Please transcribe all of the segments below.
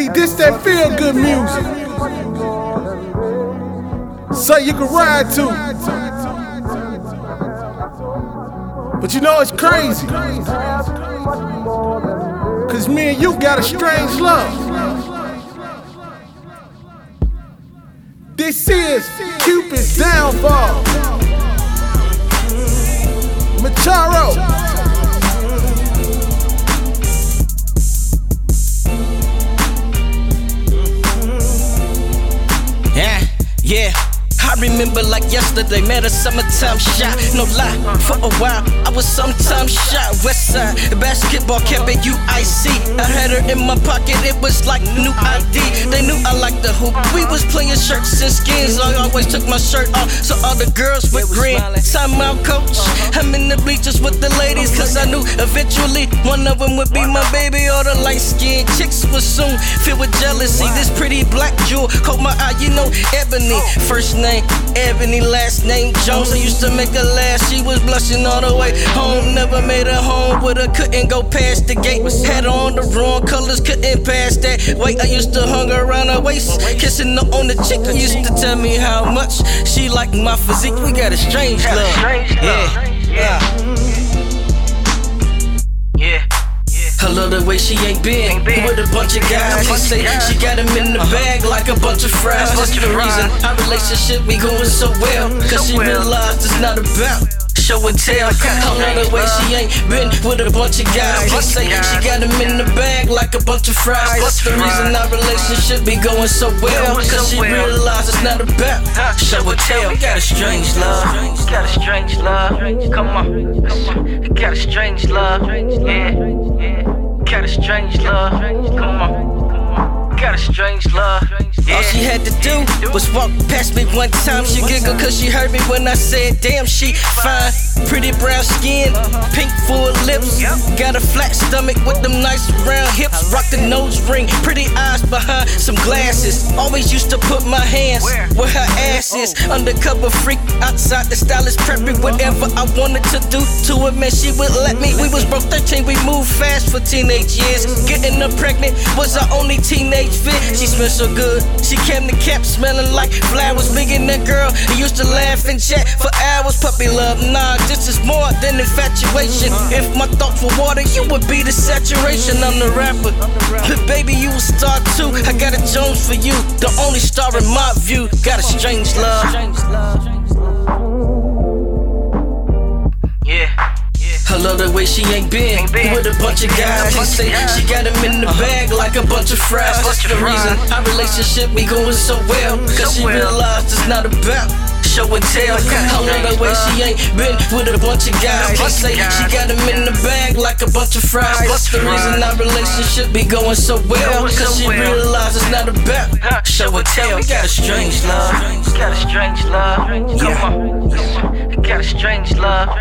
See, this that feel good music. So you can ride to. But you know it's crazy. Cause me and you got a strange love. This is Cupid's Downfall. Macharo. Yeah, I remember like yesterday, man, a summertime shot. No lie, for a while, I was sometimes shot. Westside, basketball camp at UIC. I had her in my pocket, it was like new ID. They knew I liked the hoop. We was playing shirts and skins. I always took my shirt off, so all the girls were green. Time out, coach. I'm in the bleachers with the ladies, cause I knew eventually one of them would be my baby. All the light-skinned chicks was soon filled with jealousy. This pretty black jewel caught my eye, you know, Ebony. First name, Ebony, last name, Jones. I used to make her laugh, she was blushing all the way home. Never made her home with her, couldn't go past the gate. Had her on the wrong colors, couldn't pass that weight. I used to hung around her waist, kissing her on the cheek. Used to tell me how much she liked my physique. We got a strange love. Yeah. I love the way she ain't been with a bunch of guys. She say she got him in the bag like a bunch of fries. That's the reason our relationship be going so well, cause she realized it's not about show and tell. I love the way she ain't been with a bunch of guys. She say she got him in the bag like a bunch of fries. That's the reason our relationship be going so well, cause she realized it's not about show and tell. We got a strange love. Come on, got a strange love. Yeah. Got a strange love, come on, got a strange love. All she had to do was walk past me one time. She giggled cause she heard me when I said, damn, she fine. Pretty brown skin, pink full lips. Got a flat stomach with them nice round hips. Rock the nose ring, pretty eyes behind some glasses. Always used to put my hands where her ass is. Undercover freak, outside the stylist preppy. Whatever I wanted to do to her, man, she would let me. We was broke 13, we moved fast for teenage years. Getting her pregnant was our only teenage fit. She smelled so good, she came to camp smelling like Vlad was big in that girl. He used to laugh and chat for hours. Puppy love, nah, this is more than infatuation. If my thoughts were water, you would be the saturation. I'm the rapper, but baby, you a star too. I got a Jones for you, the only star in my view. Got a strange love. I love the way she ain't been with a bunch of guys. She say she got him in the bag like a bunch of fries. That's the reason our relationship be going so well, cause she realized it's not about show and tell. I love the way she ain't been with a bunch of guys. She say she got him in the bag like a bunch of fries. That's the reason our relationship be going so well, cause she realized it's not about show and tell. We got a strange love. Come on. Got a strange love. Yeah. Got a strange love. Got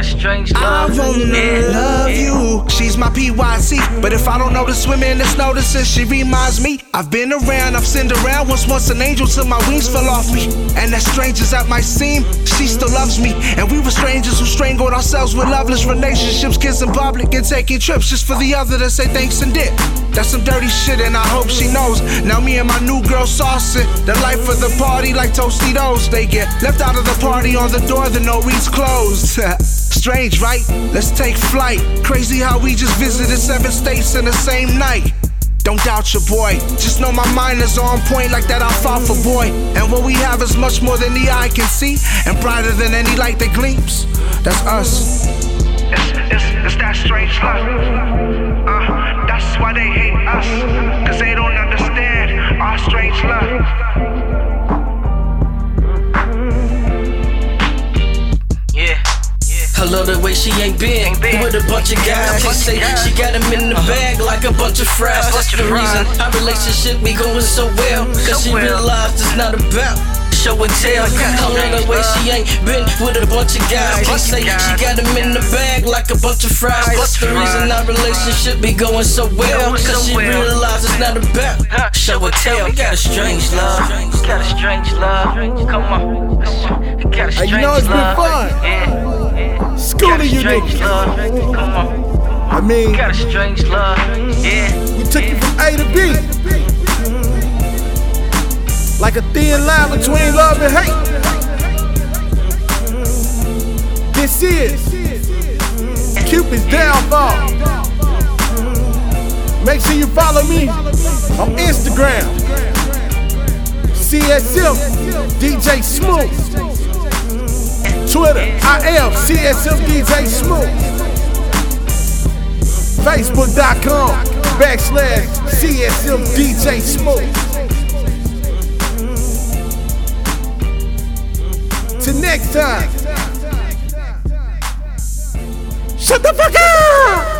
a strange love. I wanna love you. She's my PYC. But if I don't know to swim in the snow, this is she reminds me. I've been around, I've sinned around. Once an angel till my wings fell off me. And as strange as that might seem, she still loves me. And we were strangers who strangled ourselves with loveless relationships, kissing public and taking trips just for the other to say thanks and dip. That's some dirty shit and I hope she knows. Now me and my new girl saucing the life of the party like Tostitos. They get left out of the party on the door, the no reads closed. Strange, right? Let's take flight. Crazy how we just visited 7 states in the same night. Don't doubt your boy, just know my mind is on point like that alfalfa boy. And what we have is much more than the eye can see, and brighter than any light that gleams. That's us. It's that strange love. That's why they hate us, cause they don't understand our strange love. Yeah. I love the way she ain't been with a bunch of guys. She say she got him in the bag like a bunch of fries. That's the reason our relationship be going so well, cause she realized it's not about show and tell. I love the way she ain't been with a bunch of guys. She say she got him in the bag like a bunch of fries. That's the reason our relationship be going so well, cause she realized it's not about show and tell. We got a strange love. Come on. Got a strange love. It's been fun. Scooter, you niggas. mean? We got a strange love, yeah. We took you from A to B. Like a thin line between love and hate. This is Cupid's Downfall. Make sure you follow me on Instagram. CSM, DJ Smooth. Twitter, I am CSM DJ Smooth. Facebook.com/CSM DJ Smooth. Till next time. Shut the fuck up!